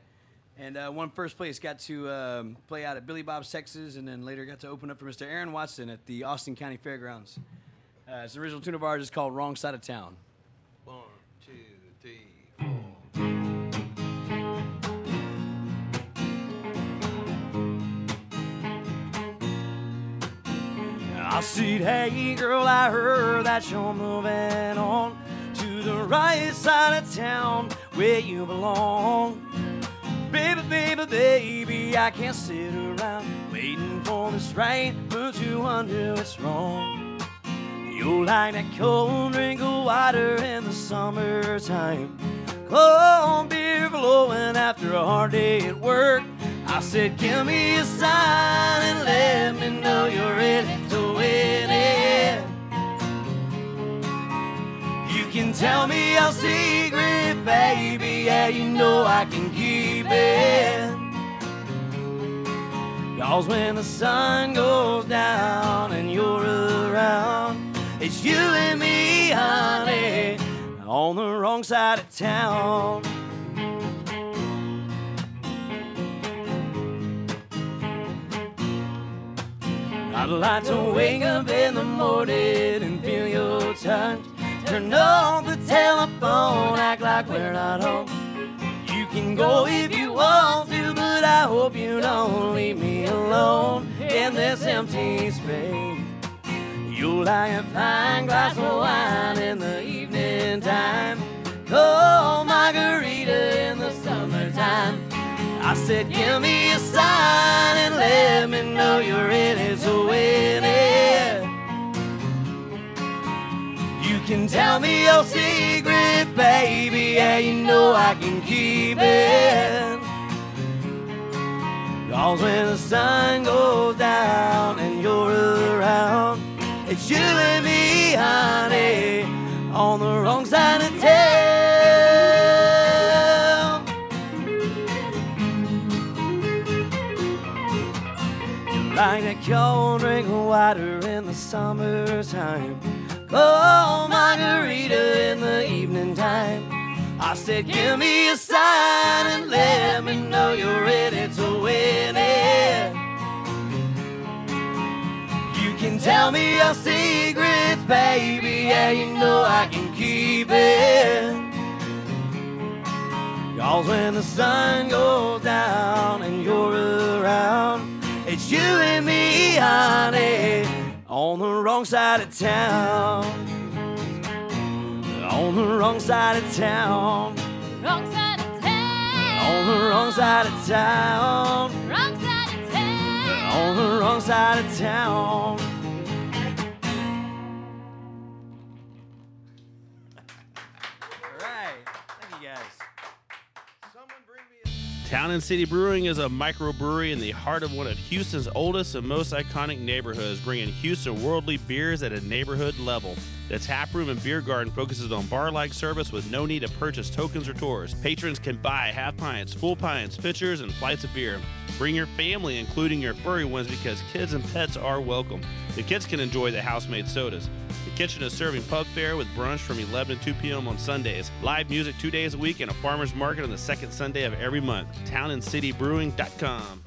And won first place, got to play out at Billy Bob's, Texas, and then later got to open up for Mr. Aaron Watson at the Austin County Fairgrounds. It's the original tune of ours. It's called Wrong Side of Town. 1, 2, 3, 4. I said, hey, girl, I heard that you're moving on to the right side of town where you belong. Baby, baby, baby, I can't sit around waiting for this right but you wonder what's wrong. You're like that cold drink of water in the summertime, cold beer blowing after a hard day at work. I said, give me a sign and let me know you're ready to win it. You can tell me your secret, baby, yeah, you know I can keep it. 'Cause when the sun goes down and you're around, it's you and me, honey, on the wrong side of town. I'd like to wake up in the morning and feel your touch. Turn on the telephone, act like we're not home. You can go if you want to, but I hope you don't leave me alone in this empty space. You're like a fine glass of wine in the evening time, cold margarita in the summertime. I said, give me a sign and let me know you're ready to win it. You can tell me your secret, baby, yeah, you know I can keep it. 'Cause when the sun goes down and you're around, it's you and me, honey, on the wrong side of town. Like that cold drink of water in the summertime, cold margarita in the evening time. I said, give me a sign and let me know you're ready to win it. You can tell me your secrets, baby, yeah, you know I can keep it. 'Cause when the sun goes down and you're around, it's you and me, honey, on the wrong side of town. On the wrong side of town. Wrong side of town. On the wrong side of town. Wrong side of town. On the wrong side of town. All right. Thank you, guys. Town & City Brewing is a microbrewery in the heart of one of Houston's oldest and most iconic neighborhoods, bringing Houston worldly beers at a neighborhood level. The taproom and beer garden focuses on bar-like service with no need to purchase tokens or tours. Patrons can buy half pints, full pints, pitchers, and flights of beer. Bring your family, including your furry ones, because kids and pets are welcome. The kids can enjoy the house-made sodas. The kitchen is serving pub fare with brunch from 11 to 2 p.m. on Sundays. Live music 2 days a week and a farmer's market on the second Sunday of every month. townandcitybrewing.com.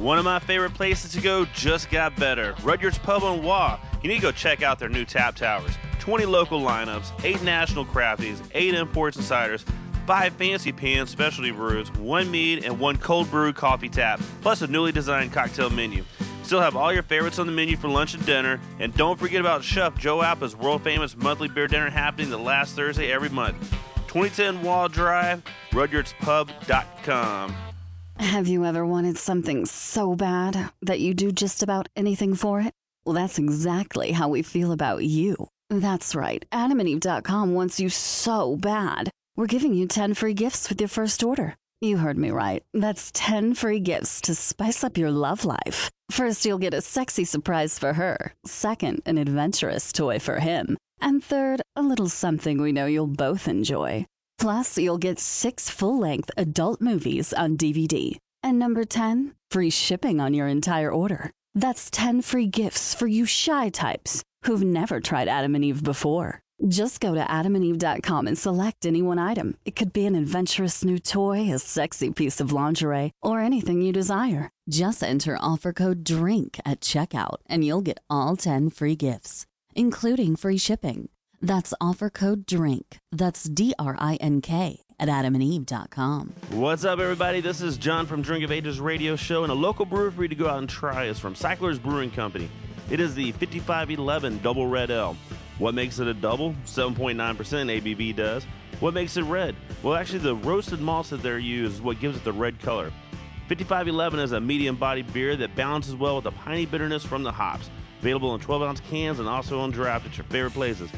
One of my favorite places to go just got better. Rudyard's Pub on Waugh. You need to go check out their new tap towers. 20 local lineups, 8 national crafties, 8 imports and ciders, 5 fancy pan specialty brews, 1 mead, and 1 cold brew coffee tap, plus a newly designed cocktail menu. Still have all your favorites on the menu for lunch and dinner. And don't forget about Chef Joe Appa's world-famous monthly beer dinner happening the last Thursday every month. 2010 Wall Drive, rudyardspub.com. Have you ever wanted something so bad that you do just about anything for it? Well, that's exactly how we feel about you. That's right. AdamandEve.com wants you so bad. We're giving you 10 free gifts with your first order. You heard me right. That's 10 free gifts to spice up your love life. First, you'll get a sexy surprise for her. Second, an adventurous toy for him. And third, a little something we know you'll both enjoy. Plus, you'll get 6 full-length adult movies on DVD. And number 10, free shipping on your entire order. That's 10 free gifts for you shy types who've never tried Adam and Eve before. Just go to adamandeve.com and select any one item. It could be an adventurous new toy, a sexy piece of lingerie, or anything you desire. Just enter offer code DRINK at checkout, and you'll get all 10 free gifts, including free shipping. That's offer code DRINK. That's DRINK at adamandeve.com. What's up, everybody? This is John from Drink of Ages Radio Show, and a local brewery for you to go out and try is from Cycler's Brewing Company. It is the 5511 Double Red Ale. What makes it a double? 7.9% ABV does. What makes it red? Well, actually, the roasted malts that they're used is what gives it the red color. 5511 is a medium-bodied beer that balances well with the piney bitterness from the hops. Available in 12-ounce cans and also on draft at your favorite places.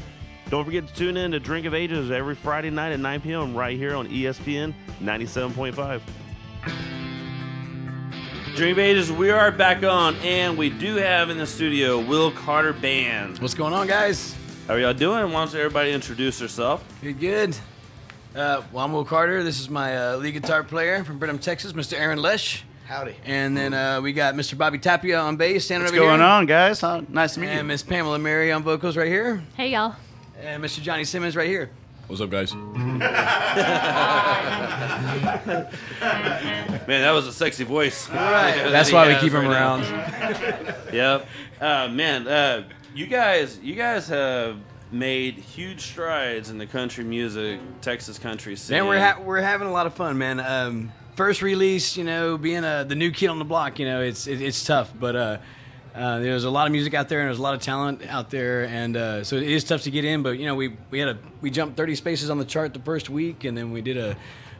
Don't forget to tune in to Drink of Ages every Friday night at 9 p.m. right here on ESPN 97.5. Dream Ages, we are back on, and we do have in the studio Will Carter Band. What's going on, guys? How are y'all doing? Why don't everybody introduce yourself? Good. Well, I'm Will Carter. This is my lead guitar player from Brenham, Texas, Mr. Aaron Lesh. Howdy. And then we got Mr. Bobby Tapia on bass. What's going on, guys? Nice to meet you. And Miss Pamela Mary on vocals right here. Hey, y'all. And Mr. Johnny Simmons right here. What's up, guys? Man, that was a sexy voice. All right. That's why we keep him around. Yep. You guys have made huge strides in the country music, Texas country scene. Man, we're having a lot of fun, man. First release, you know, being the new kid on the block, you know, it's tough, but there's a lot of music out there, and there's a lot of talent out there, and so it is tough to get in. But you know, we jumped 30 spaces on the chart the first week, and then we did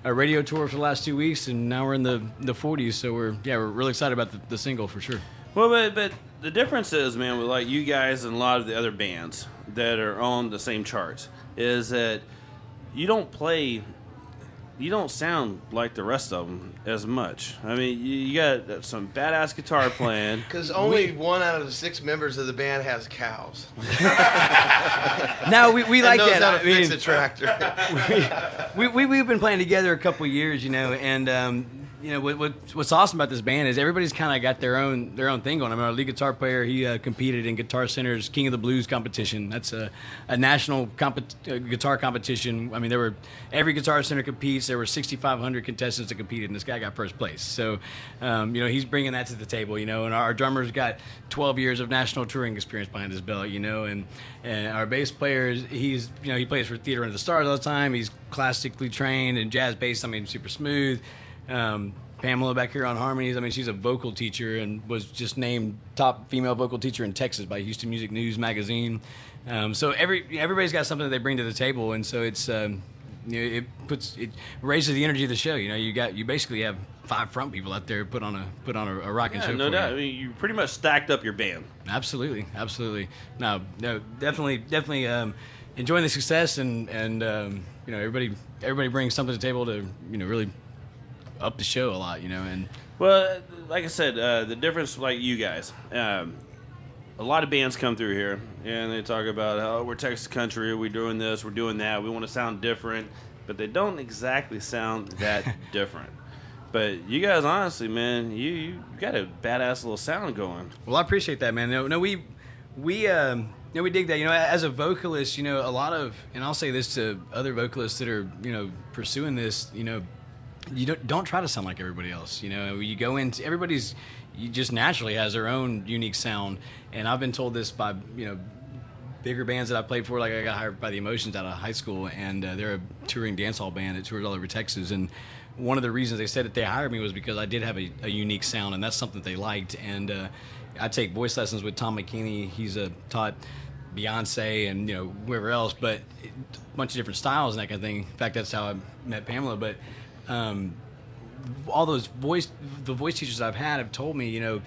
a radio tour for the last 2 weeks, and now we're in the 40s. So we're really excited about the single for sure. Well, but the difference is, man, with like you guys and a lot of the other bands that are on the same charts, is that you don't sound like the rest of them as much. I mean, you got some badass guitar playing. Because only one out of the 6 members of the band has cows. No, we like that. How to fix a tractor. We've been playing together a couple of years, you know, and you know what's awesome about this band is everybody's kind of got their own thing going. I mean, our lead guitar player, he competed in Guitar Center's King of the Blues competition. That's a national guitar competition. I mean, every Guitar Center competes. There were 6,500 contestants that competed, and this guy got first place. So, you know, he's bringing that to the table. You know, and our drummer's got 12 years of national touring experience behind his belt. You know, and our bass player, he plays for Theater Under the Stars all the time. He's classically trained and jazz bass. I mean, super smooth. Pamela back here on harmonies. I mean, she's a vocal teacher and was just named top female vocal teacher in Texas by Houston Music News magazine. So everybody's got something that they bring to the table, and so it's it raises the energy of the show. You know, you basically have 5 front people out there put on a rocking show. No doubt. I mean, you pretty much stacked up your band. Absolutely. No, definitely. Enjoying the success and you know, everybody brings something to the table to, you know, really up the show a lot, you know. And well, like I said, the difference, like you guys, a lot of bands come through here and they talk about how we're Texas country, we're doing this, we're doing that, we want to sound different, but they don't exactly sound that different. But you guys, honestly, man, you got a badass little sound going. Well, I appreciate that, man. No, we you know, we dig that. You know, as a vocalist, you know, a lot of, and I'll say this to other vocalists that are, you know, pursuing this, you know, you don't try to sound like everybody else. You know, you go into everybody's, you just naturally has their own unique sound. And I've been told this by, you know, bigger bands that I played for. Like, I got hired by the Emotions out of high school, and they're a touring dance hall band that tours all over Texas. And one of the reasons they said that they hired me was because I did have a unique sound, and that's something that they liked. And I take voice lessons with Tom McKinney. He's taught Beyonce and, you know, whoever else, but a bunch of different styles and that kind of thing. In fact, that's how I met Pamela. But all those voice teachers I've had have told me, you know,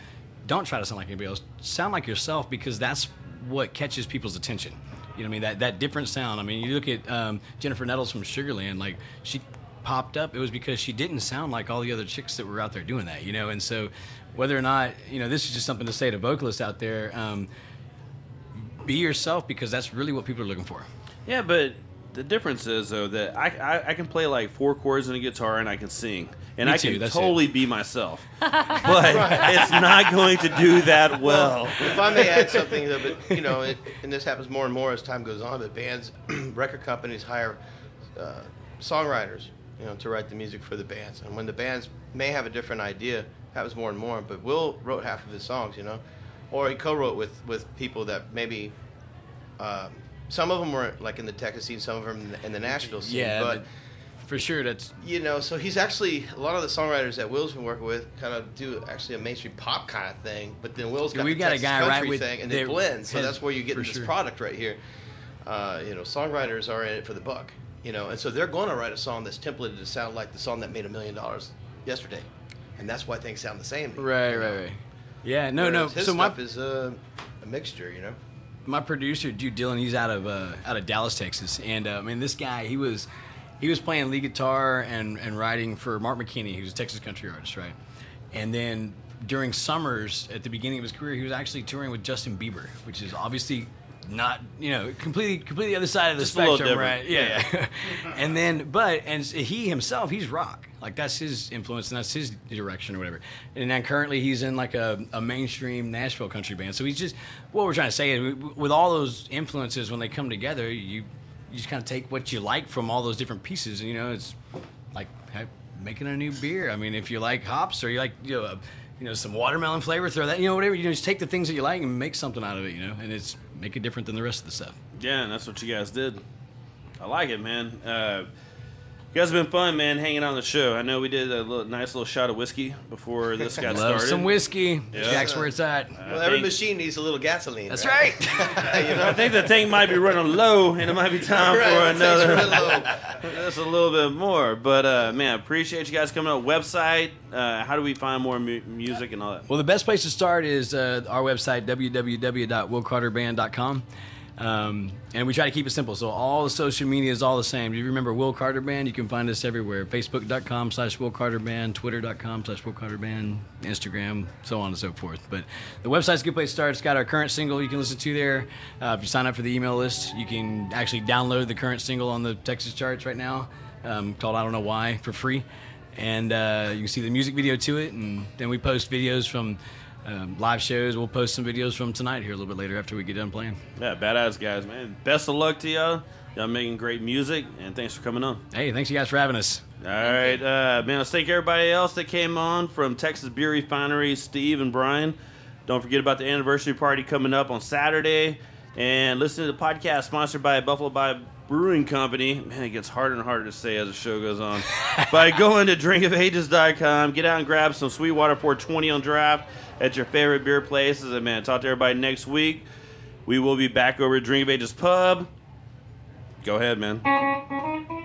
don't try to sound like anybody else. Sound like yourself, because that's what catches people's attention. You know what I mean? That different sound. I mean, you look at Jennifer Nettles from Sugarland, like, she popped up. It was because she didn't sound like all the other chicks that were out there doing that, you know? And so whether or not, you know, this is just something to say to vocalists out there, be yourself, because that's really what people are looking for. Yeah, but The difference is, though, that I can play like four chords on a guitar and I can sing. And me I too, can totally it. Be myself. But right. It's not going to do that well. If I may add something, though, but, you know, and this happens more and more as time goes on, but bands, record companies hire songwriters, you know, to write the music for the bands. And when the bands may have a different idea, it happens more and more. But Will wrote half of his songs, you know, or he co-wrote with people that maybe... some of them were like in the Texas scene, some of them in the Nashville scene. Yeah, but for sure that's... You know, so he's actually... A lot of the songwriters that Will's been working with kind of do actually a mainstream pop kind of thing, but then Will's got a guy country right thing, and they blend, so that's where you get this product right here. You know, songwriters are in it for the buck, you know, and so they're going to write a song that's templated to sound like the song that made $1 million yesterday, and that's why things sound the same. Right. Yeah, no. His so stuff is a mixture, you know? My producer, dude, Dylan, he's out of Dallas, Texas, and I mean, this guy, he was playing lead guitar and writing for Mark McKinney, who's a Texas country artist, right? And then during summers at the beginning of his career, he was actually touring with Justin Bieber, which is obviously not, you know, completely other side of the spectrum, right? Yeah. And then, and he himself, he's rock. Like, that's his influence and that's his direction or whatever. And then currently he's in like a mainstream Nashville country band. So he's just, what we're trying to say is, with all those influences, when they come together, you just kind of take what you like from all those different pieces. And, you know, it's like making a new beer. I mean, if you like hops or you like, you know, some watermelon flavor, throw that, you know, whatever. You know, just take the things that you like and make something out of it, you know, and it's make it different than the rest of the stuff. Yeah, and that's what you guys did. I like it, man. You guys have been fun, man, hanging on the show. I know we did a nice little shot of whiskey before this got started. Some whiskey. Yeah. Jack's where it's at. Well, every machine needs a little gasoline. That's right. You know? I think the tank might be running low, and it might be time for another. Just a little bit more. But, man, appreciate you guys coming up. Website, how do we find more music and all that? Well, the best place to start is our website, www.willcarterband.com. And we try to keep it simple, so all the social media is all the same. Do you remember Will Carter Band? You can find us everywhere. Facebook.com/Will Carter Band, Twitter.com/Will Carter Band, Instagram, so on and so forth. But the website's a good place to start. It's got our current single you can listen to there. If you sign up for the email list, you can actually download the current single on the Texas charts right now, called I Don't Know Why, for free. And you can see the music video to it, and then we post videos from... live shows. We'll post some videos from tonight here a little bit later after we get done playing. Yeah, badass guys, man. Best of luck to y'all. Y'all making great music, and thanks for coming on. Hey, thanks you guys for having us. All right, man, let's thank everybody else that came on from Texas Beer Refinery, Steve and Brian. Don't forget about the anniversary party coming up on Saturday. And listen to the podcast sponsored by Buffalo Bayou Brewing Company. Man, it gets harder and harder to say as the show goes on. By going to drinkofages.com, get out and grab some Sweetwater 420 on draft at your favorite beer places. And, man, talk to everybody next week. We will be back over at Drink of Ages Pub. Go ahead, man. I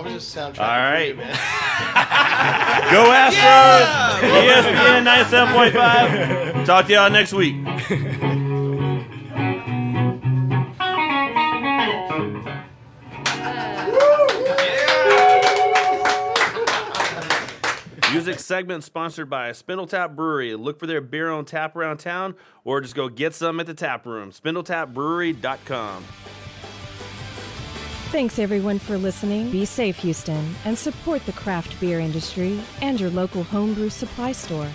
was just soundtracking. All right. You, man. Go Astros! ESPN 97.5. Talk to y'all next week. Music segment sponsored by Spindle Tap Brewery. Look for their beer on tap around town, or just go get some at the tap room. SpindletapBrewery.com. Thanks, everyone, for listening. Be safe, Houston, and support the craft beer industry and your local homebrew supply store.